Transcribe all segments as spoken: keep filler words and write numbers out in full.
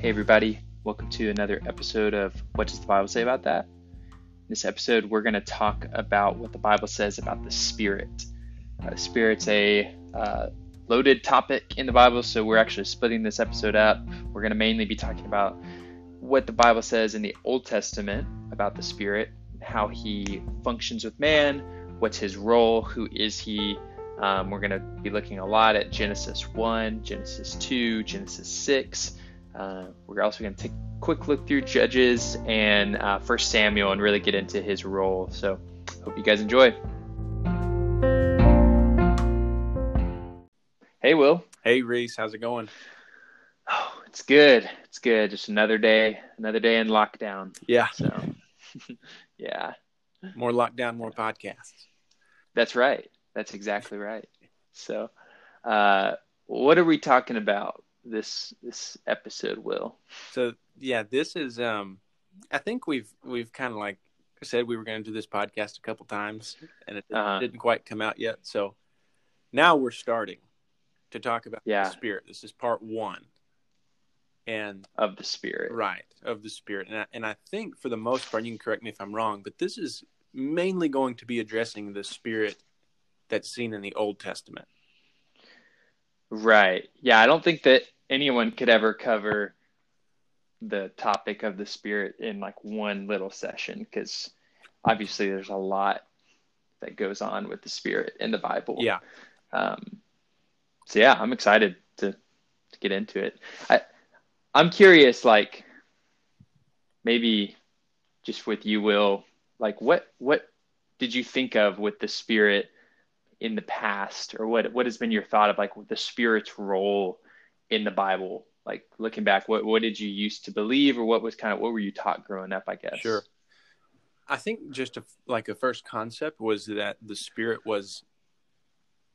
Hey everybody, welcome to another episode of What Does the Bible Say About That? In this episode, we're going to talk about what the Bible says about the Spirit. Uh, the Spirit's a uh, loaded topic in the Bible, so we're actually splitting this episode up. We're going to mainly be talking about what the Bible says in the Old Testament about the Spirit, how he functions with man, what's his role, who is he. Um, we're going to be looking a lot at Genesis one, Genesis two, Genesis six. Uh, we're also going to take a quick look through Judges and uh, First Samuel and really get into his role. So hope you guys enjoy. Hey, Will. Hey, Reese. How's it going? Oh, it's good. It's good. Just another day, another day in lockdown. Yeah. So, yeah. More lockdown, more podcasts. That's right. That's exactly right. So uh, what are we talking about this this episode, Will? So yeah, this is um I think we've we've kind of like said we were going to do this podcast a couple times, and it uh-huh. didn't quite come out yet, so now we're starting to talk about yeah. the Spirit. This is part one and of the Spirit, right? Of the Spirit. And I, and I think for the most part, you can correct me if I'm wrong, but this is mainly going to be addressing the Spirit that's seen in the Old Testament. Right. Yeah, I don't think that anyone could ever cover the topic of the Spirit in like one little session, because obviously there's a lot that goes on with the Spirit in the Bible. Yeah. Um, so yeah, I'm excited to, to get into it. I, I'm curious, like maybe just with you, Will, like what, what did you think of with the Spirit in the past, or what what has been your thought of like the Spirit's role in the Bible? Like looking back, what what did you used to believe, or what was kind of what were you taught growing up? I guess. Sure. I think just a, like a first concept was that the Spirit was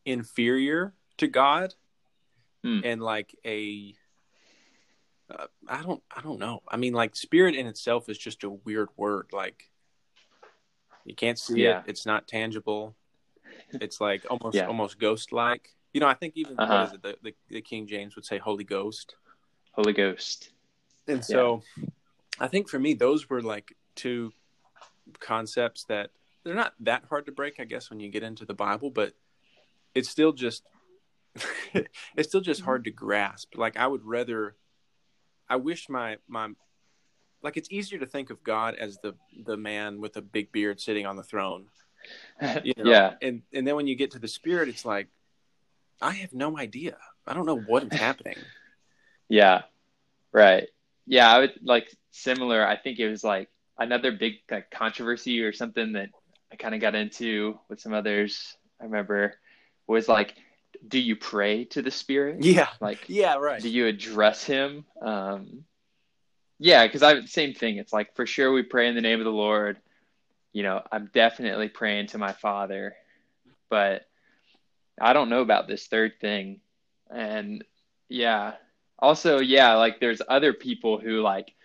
inferior to God, hmm. and like a uh, I don't I don't know. I mean, like Spirit in itself is just a weird word. Like you can't see yeah. it; it's not tangible. It's like almost yeah. almost ghost-like. You know, I think even uh-huh. what is it, the, the, the King James would say Holy Ghost. Holy Ghost. And yeah. so I think for me, those were like two concepts that they're not that hard to break, I guess, when you get into the Bible, but it's still just it's still just hard to grasp. Like I would rather I wish my my like it's easier to think of God as the the man with a big beard sitting on the throne. You know? Yeah, and and then when you get to the Spirit, it's like I have no idea. I don't know what is happening. Yeah, right. Yeah, I would like similar. I think it was like another big like controversy or something that I kind of got into with some others. I remember was like, do you pray to the Spirit? Yeah, like yeah, right. Do you address Him? Um, yeah, because I same thing. It's like for sure we pray in the name of the Lord. You know, I'm definitely praying to my Father, but I don't know about this third thing. And yeah, also, yeah, like there's other people who like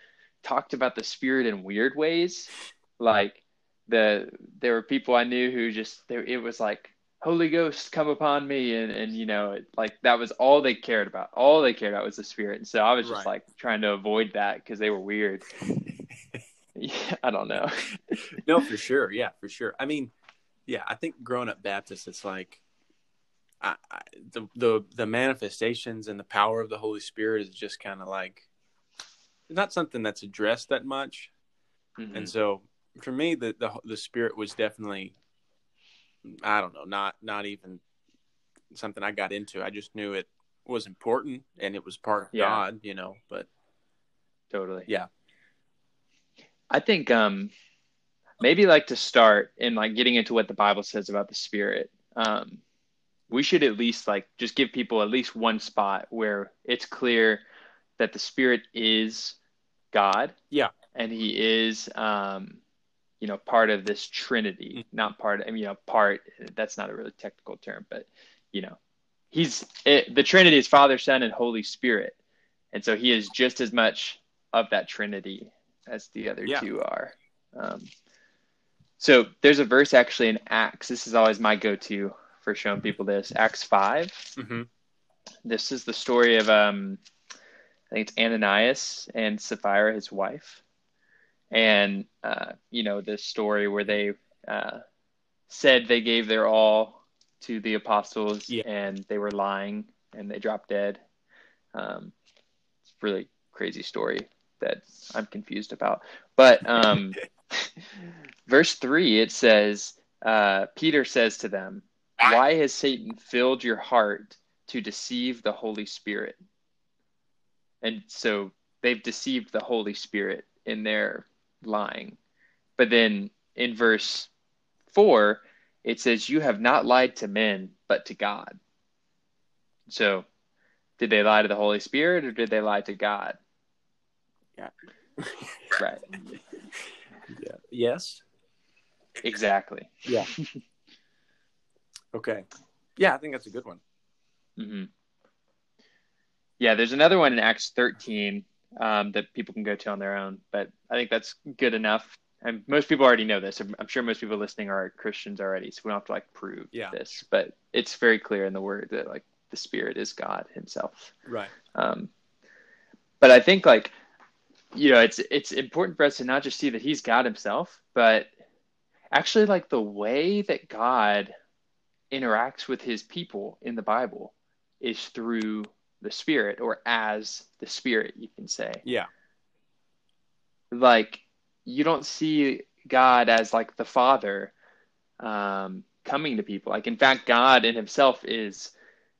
talked about the Spirit in weird ways. Like the, there were people I knew who just, there, it was like, Holy Ghost, come upon me. And, and, you know, it, like that was all they cared about. All they cared about was the Spirit. And so I was just right. like trying to avoid that because they were weird. I don't know. No, for sure. Yeah, for sure. I mean, yeah, I think growing up Baptist, it's like I, I, the, the the manifestations and the power of the Holy Spirit is just kind of like not something that's addressed that much. Mm-hmm. And so for me, the, the the Spirit was definitely, I don't know, not not even something I got into. I just knew it was important and it was part of yeah. God, you know, but totally. Yeah. I think um, maybe like to start in like getting into what the Bible says about the Spirit. Um, we should at least like just give people at least one spot where it's clear that the Spirit is God. Yeah. And he is, um, you know, part of this Trinity, mm-hmm. not part of, I mean, you know, part, that's not a really technical term, but you know, he's it, the Trinity is Father, Son, and Holy Spirit. And so he is just as much of that Trinity as the other yeah. two are. Um, so there's a verse actually in Acts. This is always my go-to for showing people this. Acts five. Mm-hmm. This is the story of um, I think it's Ananias and Sapphira, his wife. And, uh, you know, this story where they uh, said they gave their all to the apostles, yeah. and they were lying and they dropped dead. Um, it's a really crazy story that I'm confused about. But um, verse three, it says, uh, Peter says to them, "Why has Satan filled your heart to deceive the Holy Spirit?" And so they've deceived the Holy Spirit in their lying. But then in verse four, it says, "You have not lied to men, but to God." So did they lie to the Holy Spirit, or did they lie to God? Yeah. Right. Yeah. Yes. Exactly. Yeah. Okay. Yeah, I think that's a good one. Mm-hmm. Yeah, there's another one in Acts thirteen um, that people can go to on their own, but I think that's good enough. And most people already know this. I'm sure most people listening are Christians already, so we don't have to like prove yeah. this. But it's very clear in the Word that like the Spirit is God Himself. Right. Um, but I think like you know it's it's important for us to not just see that He's God Himself, but actually like the way that God interacts with His people in the Bible is through the Spirit, or as the Spirit, you can say. Yeah. Like, you don't see God as, like, the Father um, coming to people. Like, in fact, God in Himself is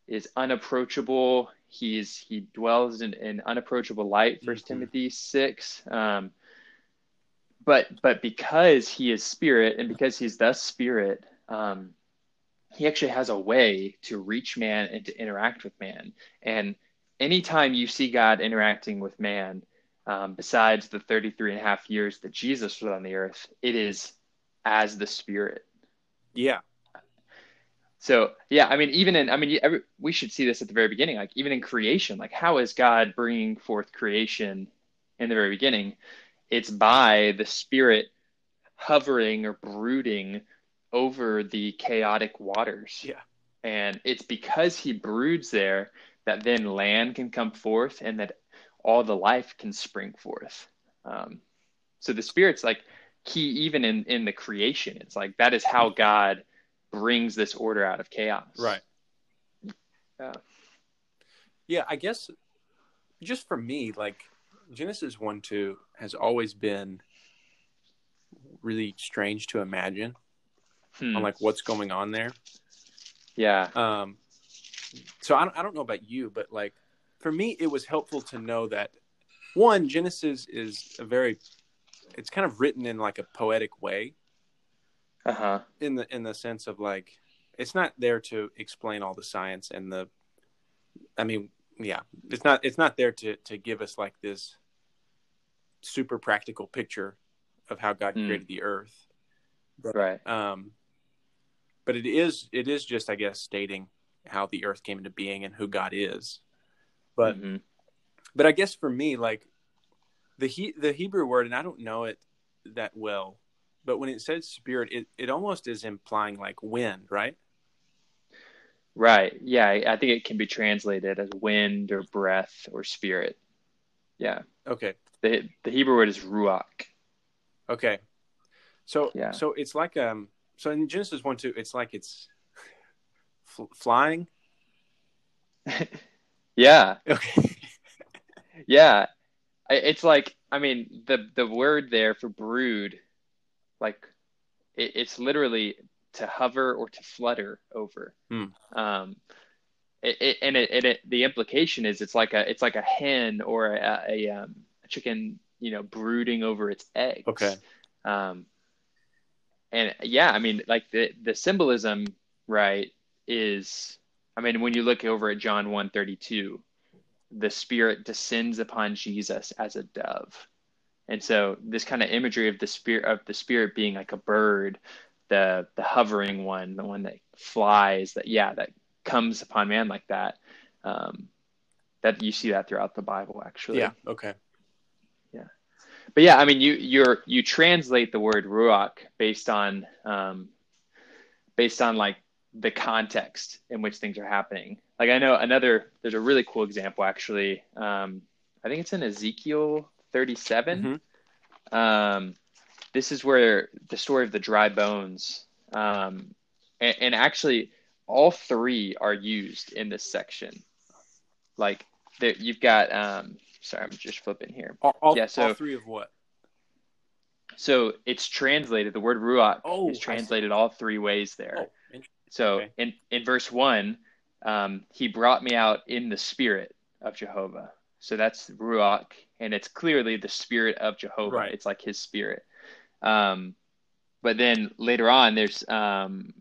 is unapproachable. He's He dwells in, in unapproachable light, First mm-hmm. Timothy six. Um, but but because He is Spirit, and because He's the Spirit, um, He actually has a way to reach man and to interact with man. And anytime you see God interacting with man, um, besides the thirty-three and a half years that Jesus was on the earth, it is as the Spirit. Yeah. So, yeah, I mean, even in, I mean, every, we should see this at the very beginning, like even in creation, like how is God bringing forth creation in the very beginning? It's by the Spirit hovering or brooding over the chaotic waters. Yeah. And it's because He broods there that then land can come forth and that all the life can spring forth. Um, so the Spirit's like key even in, in the creation. It's like that is how God brings this order out of chaos. Right. Yeah. Yeah, I guess just for me, like Genesis one two has always been really strange to imagine. Hmm. On like what's going on there. Yeah. Um, so I don't, I don't know about you, but like for me, it was helpful to know that one, Genesis is a very, it's kind of written in like a poetic way. Uh huh. In the in the sense of like, it's not there to explain all the science and the, I mean, yeah, it's not it's not there to to give us like this super practical picture of how God mm. created the earth. But, right. Um. But it is it is just, I guess, stating how the earth came into being and who God is. But mm-hmm. but I guess for me, like the he, the Hebrew word, and I don't know it that well, but when it says Spirit, it, it almost is implying like wind, right? Right. Yeah, I think it can be translated as wind or breath or spirit. Yeah. Okay. The the Hebrew word is ruach. Okay. So yeah. so it's like um so in Genesis one two it's like it's fl- flying. Yeah. Okay. Yeah. It's like, I mean, the the word there for brood, like it, it's literally to hover or to flutter over. Hmm. Um it, it, and it, and it, the implication is it's like a it's like a hen or a, a, a um a chicken, you know, brooding over its eggs. Okay. Um And yeah, I mean, like the, the symbolism, right, is, I mean, when you look over at John one thirty-two, the Spirit descends upon Jesus as a dove. And so this kind of imagery of the spirit of the Spirit being like a bird, the the hovering one, the one that flies, that, yeah, that comes upon man like that, um, that you see that throughout the Bible, actually. Yeah. Okay. But yeah, I mean, you you're you translate the word ruach based on um, based on like the context in which things are happening. Like I know another, there's a really cool example actually um, I think it's in Ezekiel thirty-seven. Mm-hmm. Um, this is where the story of the dry bones, um, and, and actually all three are used in this section. Like there, you've got, um, sorry, I'm just flipping here. All, all, yeah, so, all three of what? So it's translated. The word ruach oh, is translated all three ways there. Oh, so okay. in, in verse one, um, he brought me out in the spirit of Jehovah. So that's ruach, and it's clearly the spirit of Jehovah. Right. It's like his spirit. Um, but then later on, there's um,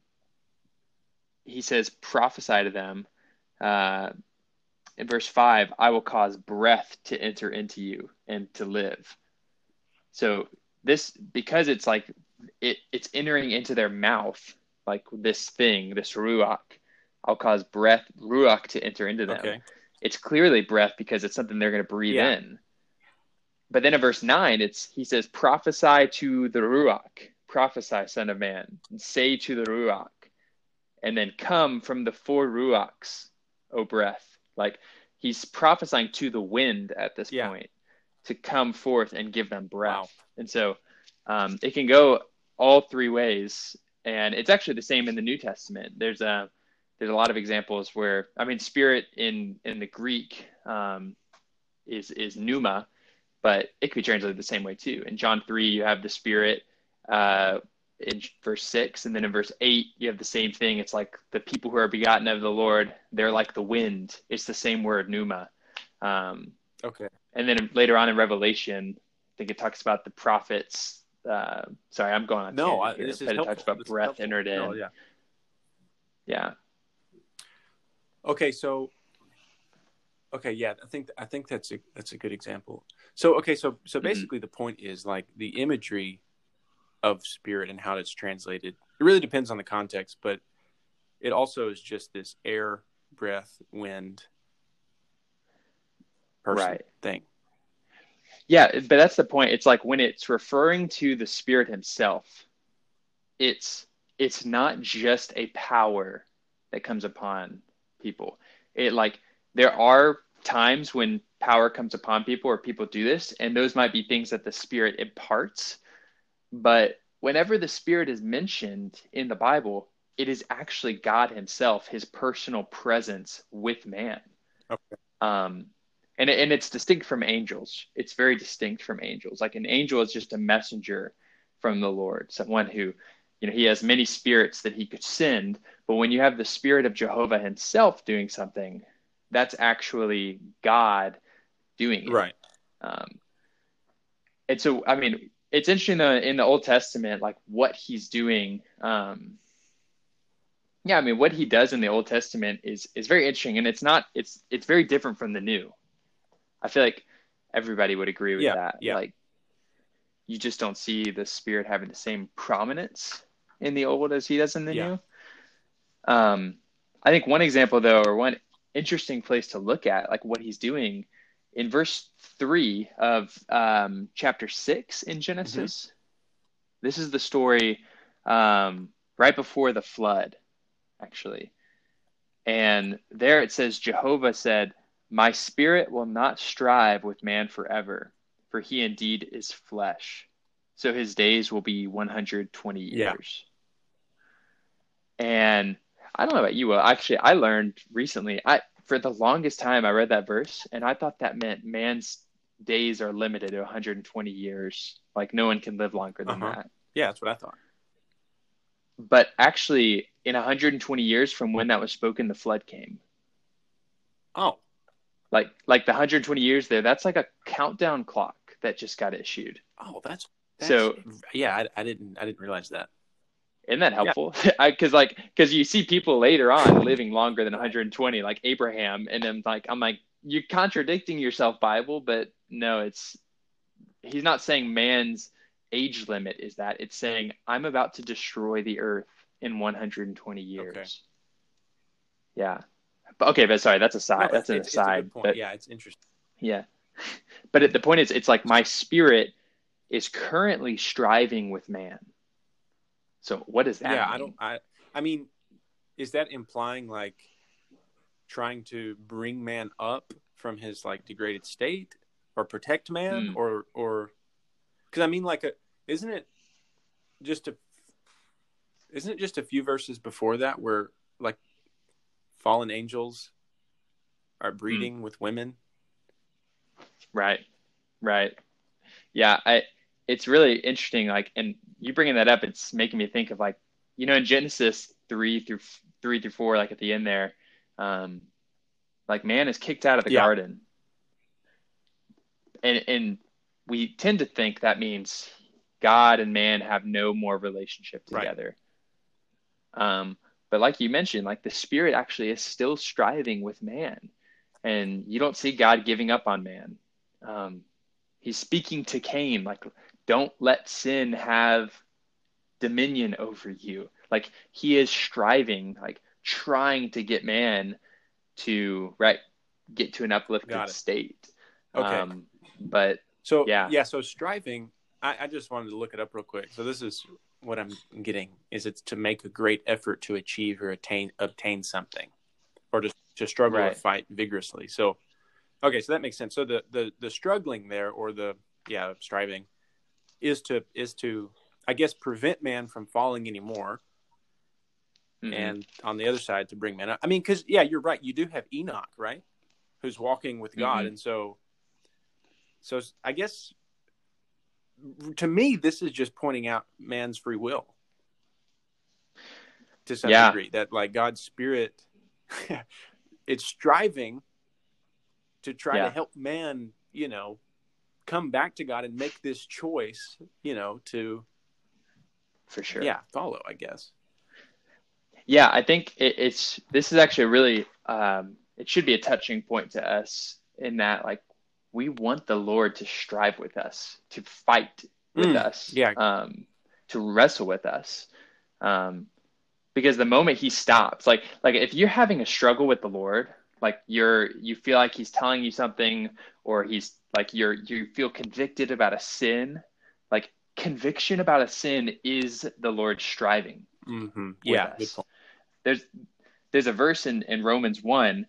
he says, prophesy to them. Uh, in verse five, I will cause breath to enter into you and to live. So this, because it's like it, it's entering into their mouth, like this thing, this ruach. I'll cause breath, ruach, to enter into them. Okay. It's clearly breath because it's something they're going to breathe yeah. in. But then in verse nine, it's he says, prophesy to the ruach, prophesy, son of man, and say to the ruach, and then come from the four ruachs, O breath. Like he's prophesying to the wind at this yeah. point, to come forth and give them breath. Wow. And so um, it can go all three ways. And it's actually the same in the New Testament. There's a, there's a lot of examples where, I mean, spirit in, in the Greek um, is, is pneuma, but it could be translated the same way too. In John three, you have the spirit uh, in verse six. And then in verse eight, you have the same thing. It's like the people who are begotten of the Lord, they're like the wind. It's the same word, pneuma. Um, okay. And then later on in Revelation, I think it talks about the prophets. Uh, sorry, I'm going on. No, I, here, this is helpful. It talks about this breath entered in. No, yeah. Yeah. Okay. So, okay. Yeah. I think, I think that's a, that's a good example. So, okay. So, so basically mm-hmm. the point is like the imagery of spirit and how it's translated. It really depends on the context, but it also is just this air, breath, wind, person right. thing. Yeah. But that's the point. It's like when it's referring to the spirit himself, it's, it's not just a power that comes upon people. It like there are times when power comes upon people or people do this, and those might be things that the spirit imparts. But whenever the spirit is mentioned in the Bible, it is actually God himself, his personal presence with man. Okay. Um, and, and it's distinct from angels. It's very distinct from angels. Like an angel is just a messenger from the Lord, someone who, you know, he has many spirits that he could send, but when you have the spirit of Jehovah himself doing something, that's actually God doing it. Right. Um, and so, I mean, it's interesting though, in the Old Testament, like what he's doing. Um, yeah. I mean, what he does in the Old Testament is, is very interesting, and it's not, it's, it's very different from the New. I feel like everybody would agree with yeah, that. Yeah. Like you just don't see the spirit having the same prominence in the Old as he does in the yeah. New. Um, I think one example though, or one interesting place to look at, like what he's doing in verse three of um, chapter six in Genesis. Mm-hmm. This is the story um, right before the flood, actually. And there it says, Jehovah said, my spirit will not strive with man forever, for he indeed is flesh. So his days will be one hundred twenty years. Yeah. And I don't know about you, Will. Actually, I learned recently, I for the longest time, I read that verse, and I thought that meant man's days are limited to one hundred twenty years. Like, no one can live longer than uh-huh. that. Yeah, that's what I thought. But actually, in one hundred twenty years from when that was spoken, the flood came. Oh. Like, like the one hundred twenty years there, that's like a countdown clock that just got issued. Oh, that's, that's so. Yeah, I, I didn't, I didn't realize that. Isn't that helpful? Yeah. Cause like, cause you see people later on living longer than one hundred twenty, like Abraham. And then like, I'm like, you're contradicting yourself, Bible, but no, it's, he's not saying man's age limit is that. It's saying I'm about to destroy the earth in one hundred twenty years. Okay. Yeah. Okay, but sorry, that's a side. No, that's an aside. But, yeah, it's interesting. Yeah, but it, the point is, it's like my spirit is currently striving with man. So what does that? Yeah, mean? I don't. I. I mean, is that implying like trying to bring man up from his like degraded state, or protect man, mm. or or because I mean, like, a, isn't it just a isn't it just a few verses before that where like fallen angels are breeding mm. with women? Right, right, yeah. I it's really interesting. Like, and you bringing that up, it's making me think of like you know in Genesis three through three through four, like at the end there, um, like man is kicked out of the yeah. garden. And and we tend to think that means God and man have no more relationship together. Right. Um, but like you mentioned, like the spirit actually is still striving with man, and you don't see God giving up on man. Um, he's speaking to Cain, like, don't let sin have dominion over you. Like he is striving, like trying to get man to right, get to an uplifted state. Okay. Um, but so, yeah. yeah. So striving, I, I just wanted to look it up real quick. So this is what I'm getting is it's to make a great effort to achieve or attain, obtain something or to, to struggle right. or fight vigorously. So, okay. So that makes sense. So the, the, the struggling there or the, yeah, striving is to, is to, I guess, prevent man from falling anymore. Mm-hmm. And on the other side to bring man up. I mean, cause yeah, you're right. You do have Enoch, right? Who's walking with God. Mm-hmm. And so, So I guess, to me, this is just pointing out man's free will to some yeah. degree. That, like, God's spirit, it's striving to try yeah. to help man, you know, come back to God and make this choice, you know, to for sure, yeah, follow. I guess. Yeah, I think it, it's this is actually really um, it should be a touching point to us in that, like. We want the Lord to strive with us, to fight with mm, us, yeah. um, to wrestle with us. Um, because the moment he stops, like, like if you're having a struggle with the Lord, like you're, you feel like he's telling you something, or he's like, you're, you feel convicted about a sin, like conviction about a sin is the Lord striving. Mm-hmm. Yeah. Us. There's, there's a verse in, in Romans one.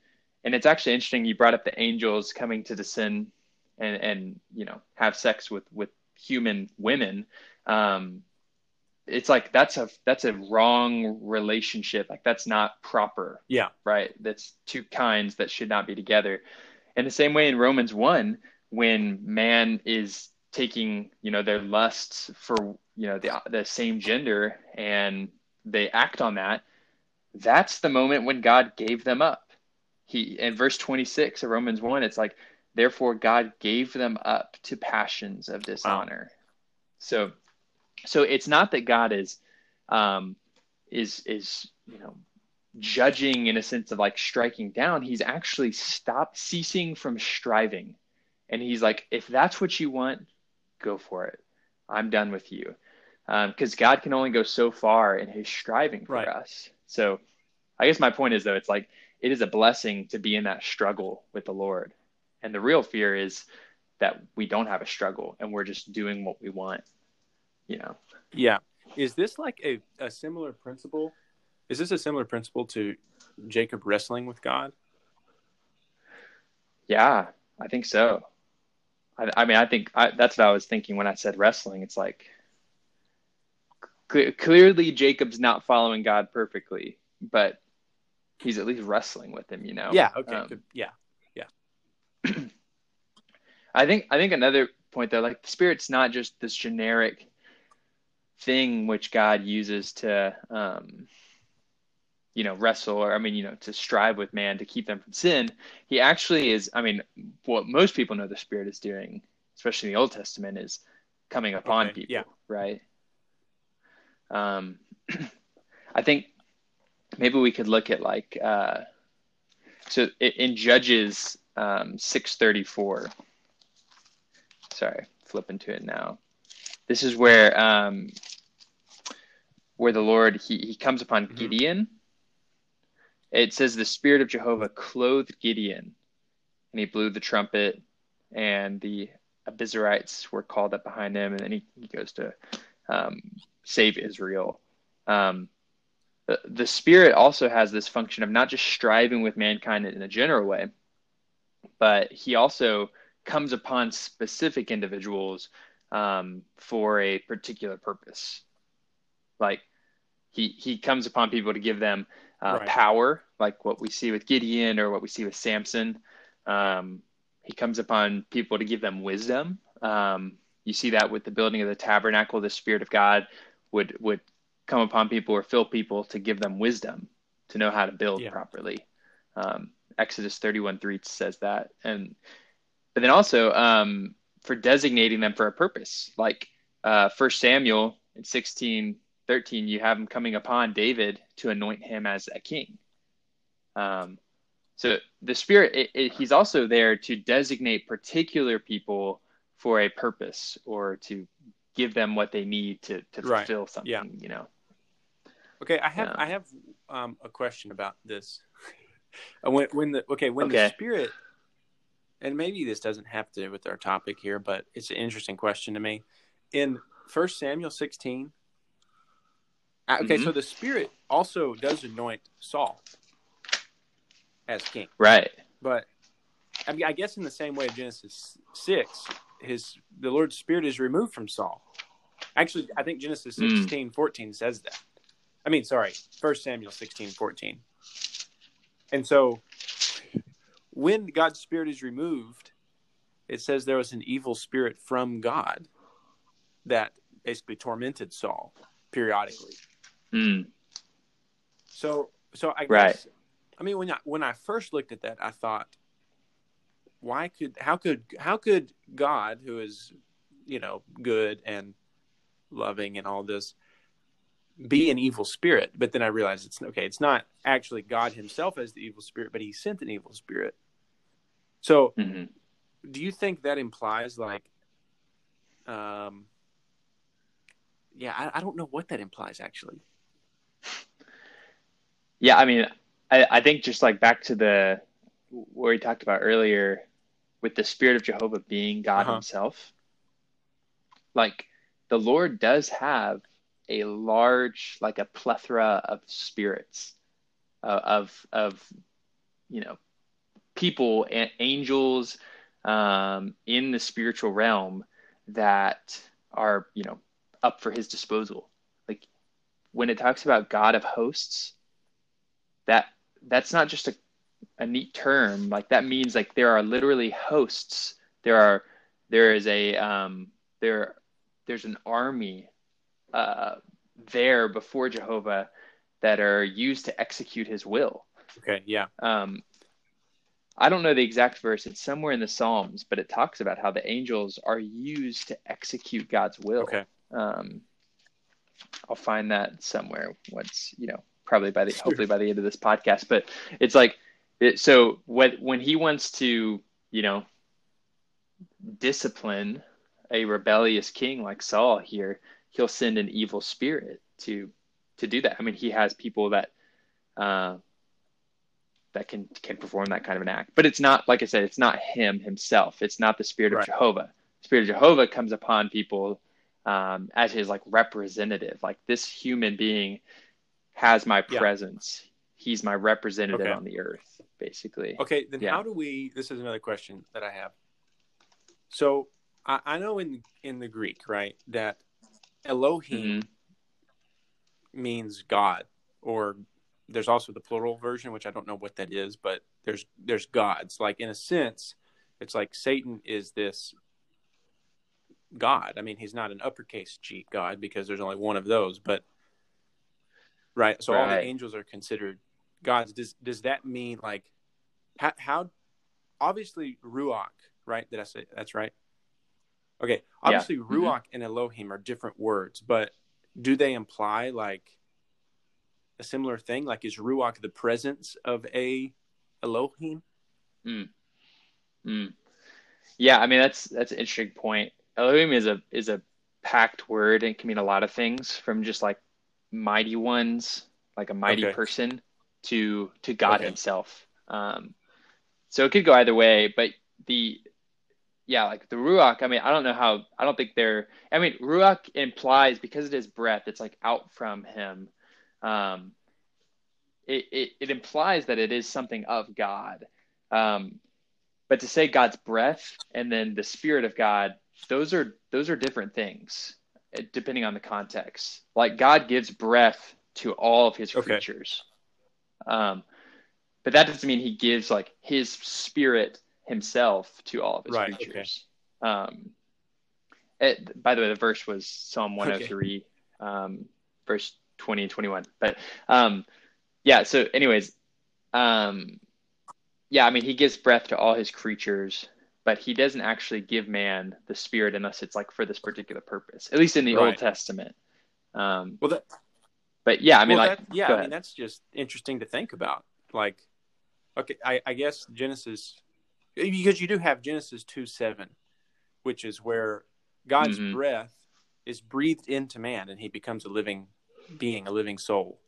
And it's actually interesting. You brought up the angels coming to descend and, and you know, have sex with, with human women. Um, it's like, that's a, that's a wrong relationship. Like that's not proper. Yeah. Right. That's two kinds that should not be together. And the same way in Romans one, when man is taking, you know, their lusts for, you know, the, the same gender and they act on that, that's the moment when God gave them up. He, in verse twenty-six of Romans one, it's like, therefore God gave them up to passions of dishonor. Wow. So, so it's not that God is, um, is, is, you know, judging in a sense of like striking down. He's actually stopped ceasing from striving. And he's like, if that's what you want, go for it. I'm done with you. Um, cause God can only go so far in his striving for right. us. So I guess my point is though, it's like, it is a blessing to be in that struggle with the Lord. And the real fear is that we don't have a struggle and we're just doing what we want, you know? Yeah. Is this like a, a similar principle? Is this a similar principle to Jacob wrestling with God? Yeah, I think so. I, I mean, I think I, that's what I was thinking when I said wrestling. It's like, cl- clearly Jacob's not following God perfectly, but he's at least wrestling with him, you know? Yeah. Okay. Um, yeah. Yeah. I think, I think another point though, like the spirit's not just this generic thing, which God uses to, um, you know, wrestle or, I mean, you know, to strive with man, to keep them from sin. He actually is. I mean, what most people know the spirit is doing, especially in the Old Testament, is coming upon okay. people. Yeah. Right. Um, I think, maybe we could look at like, uh, so in Judges um, six thirty-four, sorry, flipping to it now. This is where um, where the Lord, he, he comes upon mm-hmm. Gideon. It says the Spirit of Jehovah clothed Gideon and he blew the trumpet and the Abiezrites were called up behind him. And then he, he goes to um, save Israel. Um The spirit also has this function of not just striving with mankind in a general way, but he also comes upon specific individuals um, for a particular purpose. Like he, he comes upon people to give them uh, right. power, like what we see with Gideon or what we see with Samson. Um, he comes upon people to give them wisdom. Um, you see that with the building of the tabernacle, the Spirit of God would, would come upon people or fill people to give them wisdom to know how to build yeah. properly. Um, Exodus thirty-one three says that. And, but then also um, for designating them for a purpose, like uh, First Samuel in sixteen thirteen, you have him coming upon David to anoint him as a king. Um, so the Spirit, it, it, he's also there to designate particular people for a purpose or to give them what they need to, to right. fulfill something, yeah. you know? Okay. I have, yeah. I have um, a question about this. when, when the, okay. When okay. the Spirit, and maybe this doesn't have to do with our topic here, but it's an interesting question to me. In First Samuel sixteen. Okay. Mm-hmm. So the Spirit also does anoint Saul as king. Right. But I mean, I guess in the same way of Genesis six, his, the Lord's Spirit is removed from Saul. Actually, I think Genesis sixteen, mm. fourteen says that. I mean, sorry, First Samuel sixteen, fourteen. And so when God's Spirit is removed, it says there was an evil spirit from God that basically tormented Saul periodically. Mm. So, so I guess, right. I mean, when I, when I first looked at that, I thought, Why could how could how could God, who is, you know, good and loving and all this, be an evil spirit? But then I realized it's okay. It's not actually God himself as the evil spirit, but he sent an evil spirit. So, mm-hmm. do you think that implies like, um, yeah, I, I don't know what that implies actually. Yeah, I mean, I, I think just like back to the. Where we talked about earlier with the Spirit of Jehovah being God uh-huh. himself, like the Lord does have a large, like a plethora of spirits uh, of, of, you know, people and angels um, in the spiritual realm that are, you know, up for his disposal. Like when it talks about God of hosts, that that's not just a, a neat term. Like that means like there are literally hosts. There are, there is a, um, there, there's an army, uh, there before Jehovah that are used to execute his will. Okay. Yeah. Um, I don't know the exact verse. It's somewhere in the Psalms, but it talks about how the angels are used to execute God's will. Okay. Um, I'll find that somewhere once, you know, probably by the, sure. hopefully by the end of this podcast, but it's like, It, so when, when he wants to, you know, discipline a rebellious king like Saul here, he'll send an evil spirit to to do that. I mean, he has people that uh, that can, can perform that kind of an act. But it's not, like I said, it's not him himself. It's not the Spirit of right. Jehovah. The Spirit of Jehovah comes upon people um, as his, like, representative. Like, this human being has my yeah. presence. He's my representative okay. on the earth, basically. Okay, then yeah. how do we... This is another question that I have. So, I, I know in in the Greek, right, that Elohim mm-hmm. means God, or there's also the plural version, which I don't know what that is, but there's there's gods. Like, in a sense, it's like Satan is this God. I mean, he's not an uppercase G God because there's only one of those, but... Right, so right. all the angels are considered... Gods, does does that mean like how, how obviously Ruach, right? Did I say that's right? Okay. Obviously yeah. Ruach mm-hmm. and Elohim are different words, but do they imply like a similar thing? Like is Ruach the presence of a Elohim? Mm. Mm. Yeah, I mean that's that's an interesting point. Elohim is a is a packed word and can mean a lot of things, from just like mighty ones, like a mighty okay. person. to to God okay. himself. Um, so it could go either way, but the, yeah, like the Ruach, I mean, I don't know how, I don't think they're, I mean, Ruach implies, because it is breath, it's like out from him. Um, it, it, it implies that it is something of God. Um, But to say God's breath and then the Spirit of God, those are those are different things, depending on the context. Like God gives breath to all of his creatures. Okay. Um, but that doesn't mean he gives like his Spirit himself to all of his right, creatures. Okay. Um, it, by the way, the verse was Psalm one oh three, okay. um, verse twenty and twenty-one. But um, yeah, so anyways, um, yeah, I mean, he gives breath to all his creatures, but he doesn't actually give man the Spirit unless it's like for this particular purpose, at least in the right. Old Testament. Um, well, that, but yeah, I mean, well, like, that, yeah, I ahead. mean, that's just interesting to think about. Like, okay, I, I guess Genesis, because you do have Genesis two seven, which is where God's mm-hmm. breath is breathed into man and he becomes a living being, a living soul.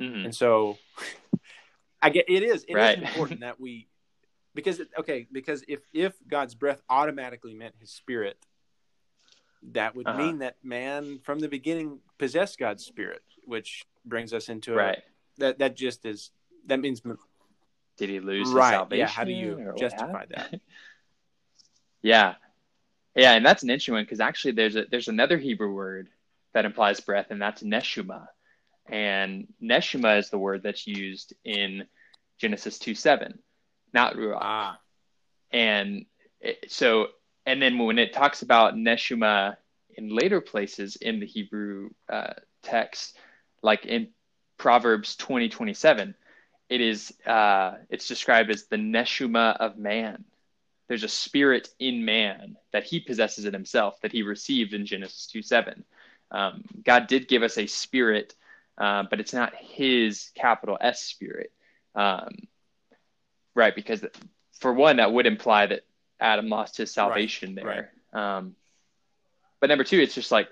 Mm-hmm. And so I get it is, it right. is important that we, because, okay, because if, if God's breath automatically meant his Spirit, that would uh-huh. mean that man from the beginning possessed God's Spirit, which brings us into right. a, that, that just is, that means. Did he lose right. his salvation? Yeah. How do you justify that? yeah. Yeah, and that's an interesting one because actually there's a, there's another Hebrew word that implies breath, and that's neshuma. And neshuma is the word that's used in Genesis two seven, not ruach. Ah. And it, so, and then when it talks about neshuma in later places in the Hebrew uh, text, like in Proverbs twenty twenty-seven, it is uh, it's described as the neshuma of man. There's a spirit in man that he possesses in himself that he received in Genesis two seven. Um, God did give us a spirit, uh, but it's not his capital S Spirit. Um, right. Because for one, that would imply that Adam lost his salvation right, there. Right. Um, but number two, it's just like,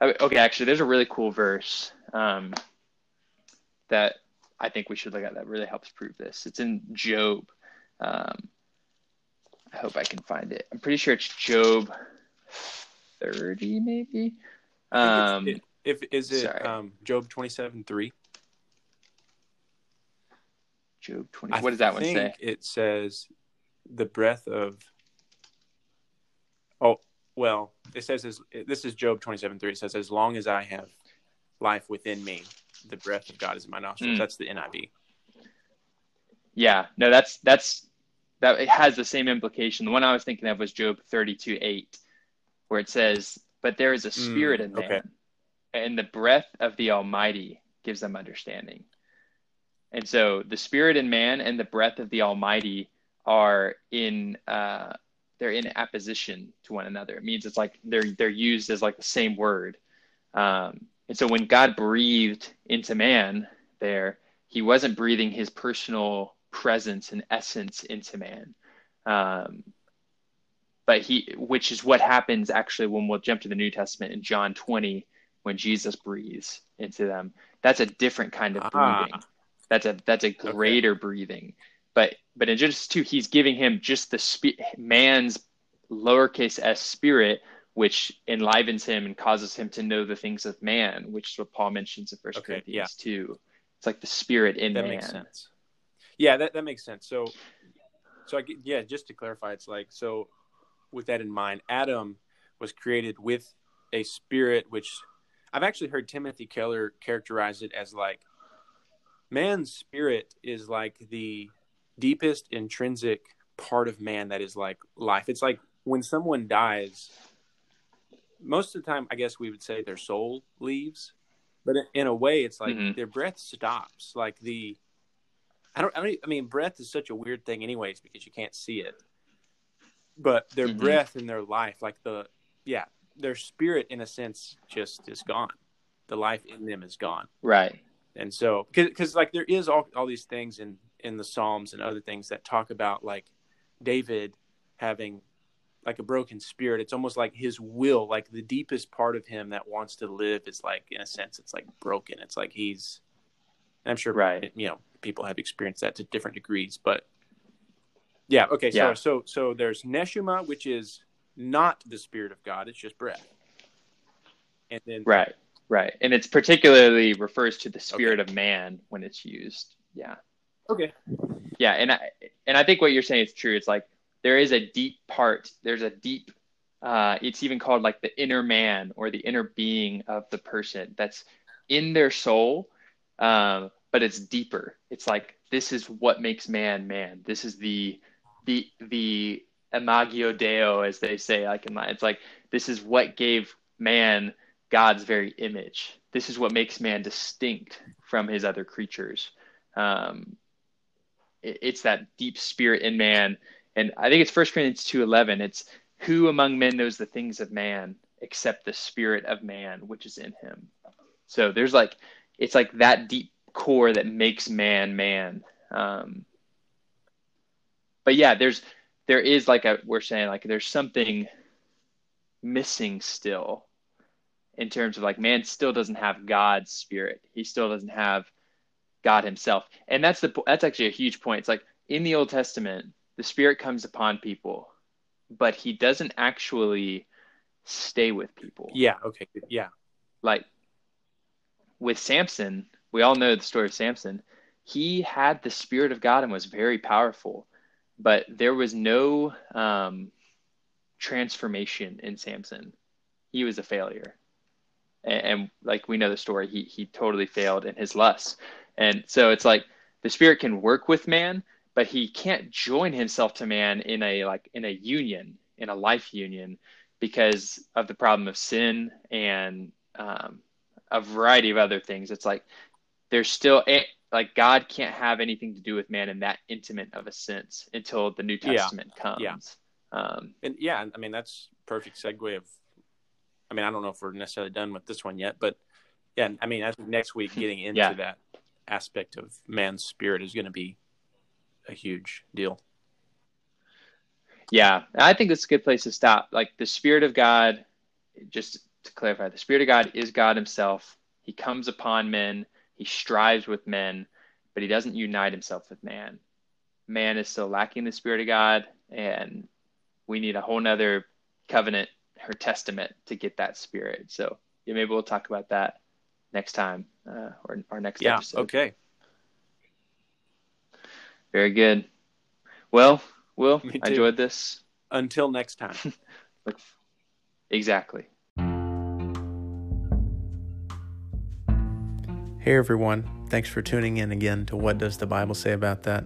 okay, actually there's a really cool verse um, that I think we should look at that really helps prove this. It's in Job. Um, I hope I can find it. I'm pretty sure it's Job thirty, maybe. Um, if, if is it sorry. um Job twenty-seven three? Job twenty. What does that one say? It says the breath of. Oh well, it says as, this is Job twenty-seven three. It says, "As long as I have life within me, the breath of God is in my nostrils." Mm. That's the N I V. Yeah. No. That's that's. That it has the same implication. The one I was thinking of was Job thirty-two eight, where it says, "But there is a spirit mm, in man, okay. and the breath of the Almighty gives them understanding." And so, the spirit in man and the breath of the Almighty are in uh, they're in opposition to one another. It means it's like they're they're used as like the same word. Um, and so, when God breathed into man, there he wasn't breathing his personal presence and essence into man, um but he which is what happens actually when we'll jump to the New Testament in John twenty, when Jesus breathes into them. That's a different kind of breathing. ah. that's a that's a greater okay. breathing, but but in Genesis two he's giving him just the spe- man's lowercase s spirit, which enlivens him and causes him to know the things of man, which is what Paul mentions in First okay, Corinthians yeah. two. It's like the spirit in that man. Makes sense. Yeah, that, that makes sense. So, so I, yeah, just to clarify, it's like, so with that in mind, Adam was created with a spirit, which I've actually heard Timothy Keller characterize it as like, man's spirit is like the deepest intrinsic part of man that is like life. It's like when someone dies, most of the time, I guess we would say their soul leaves, but in a way it's like mm-hmm. their breath stops. Like the, I don't, I don't. I mean, breath is such a weird thing, anyways, because you can't see it. But their mm-hmm. breath and their life, like the, yeah, their spirit, in a sense, just is gone. The life in them is gone. Right. And so, because like there is all, all these things in, in the Psalms and other things that talk about like David having like a broken spirit. It's almost like his will, like the deepest part of him that wants to live is like, in a sense, it's like broken. It's like he's, I'm sure, right. you know, people have experienced that to different degrees, but yeah. Okay. So, yeah. so, so there's neshuma, which is not the Spirit of God. It's just breath. And then, right. Right. And it's particularly refers to the spirit okay. of man when it's used. Yeah. Okay. Yeah, and I and I think what you're saying is true. It's like there is a deep part. There's a deep. Uh, it's even called like the inner man or the inner being of the person that's in their soul, um, but it's deeper. It's like this is what makes man man. This is the the the imagio Deo, as they say. Like in my, it's like this is what gave man God's very image. This is what makes man distinct from his other creatures. Um, it, it's that deep spirit in man, and I think it's First Corinthians two eleven. It's who among men knows the things of man except the spirit of man, which is in him. So there's like, it's like that deep core that makes man, man. Um, but yeah, there's, there is like a, we're saying like, there's something missing still in terms of like, man still doesn't have God's spirit. He still doesn't have God himself. And that's the, that's actually a huge point. It's like in the Old Testament, the spirit comes upon people, but he doesn't actually stay with people. Yeah. Okay. Yeah. Like with Samson, we all know the story of Samson. He had the spirit of God and was very powerful, but there was no um, transformation in Samson. He was a failure. And, and like, we know the story, he, he totally failed in his lusts. And so it's like the spirit can work with man, but he can't join himself to man in a like in a union, in a life union, because of the problem of sin and um, a variety of other things. It's like there's still like God can't have anything to do with man in that intimate of a sense until the New Testament yeah. comes. Yeah. Um, and yeah, I mean that's perfect segue of. I mean, I don't know if we're necessarily done with this one yet, but yeah, I mean I think next week getting into yeah. that aspect of man's spirit is going to be a huge deal. Yeah. I think it's a good place to stop. Like the spirit of God, just to clarify, the spirit of God is God himself. He comes upon men. He strives with men, but he doesn't unite himself with man. Man is still lacking the spirit of God. And we need a whole nother covenant or testament to get that spirit. So yeah, maybe we'll talk about that next time uh, or our next yeah, episode. Okay. Very good. Well, Will, I enjoyed this. Until next time. Exactly. Hey, everyone. Thanks for tuning in again to What Does the Bible Say About That?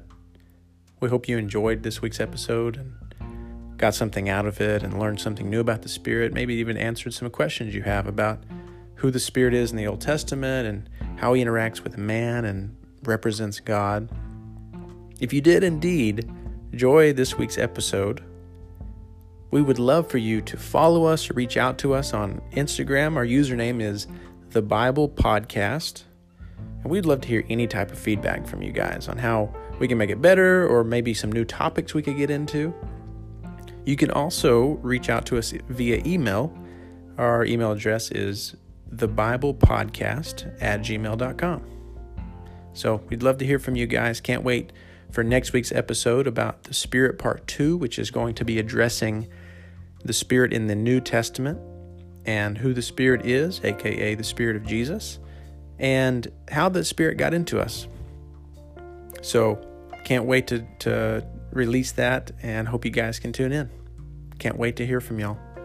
We hope you enjoyed this week's episode and got something out of it and learned something new about the Spirit, maybe even answered some questions you have about who the Spirit is in the Old Testament and how he interacts with man and represents God. If you did indeed enjoy this week's episode, we would love for you to follow us or reach out to us on Instagram. Our username is The Bible Podcast. And we'd love to hear any type of feedback from you guys on how we can make it better or maybe some new topics we could get into. You can also reach out to us via email. Our email address is the bible podcast at gmail dot com. So we'd love to hear from you guys. Can't wait for next week's episode about the Spirit Part two, which is going to be addressing the Spirit in the New Testament and who the Spirit is, aka the Spirit of Jesus, and how the Spirit got into us. So can't wait to, to release that and hope you guys can tune in. Can't wait to hear from y'all.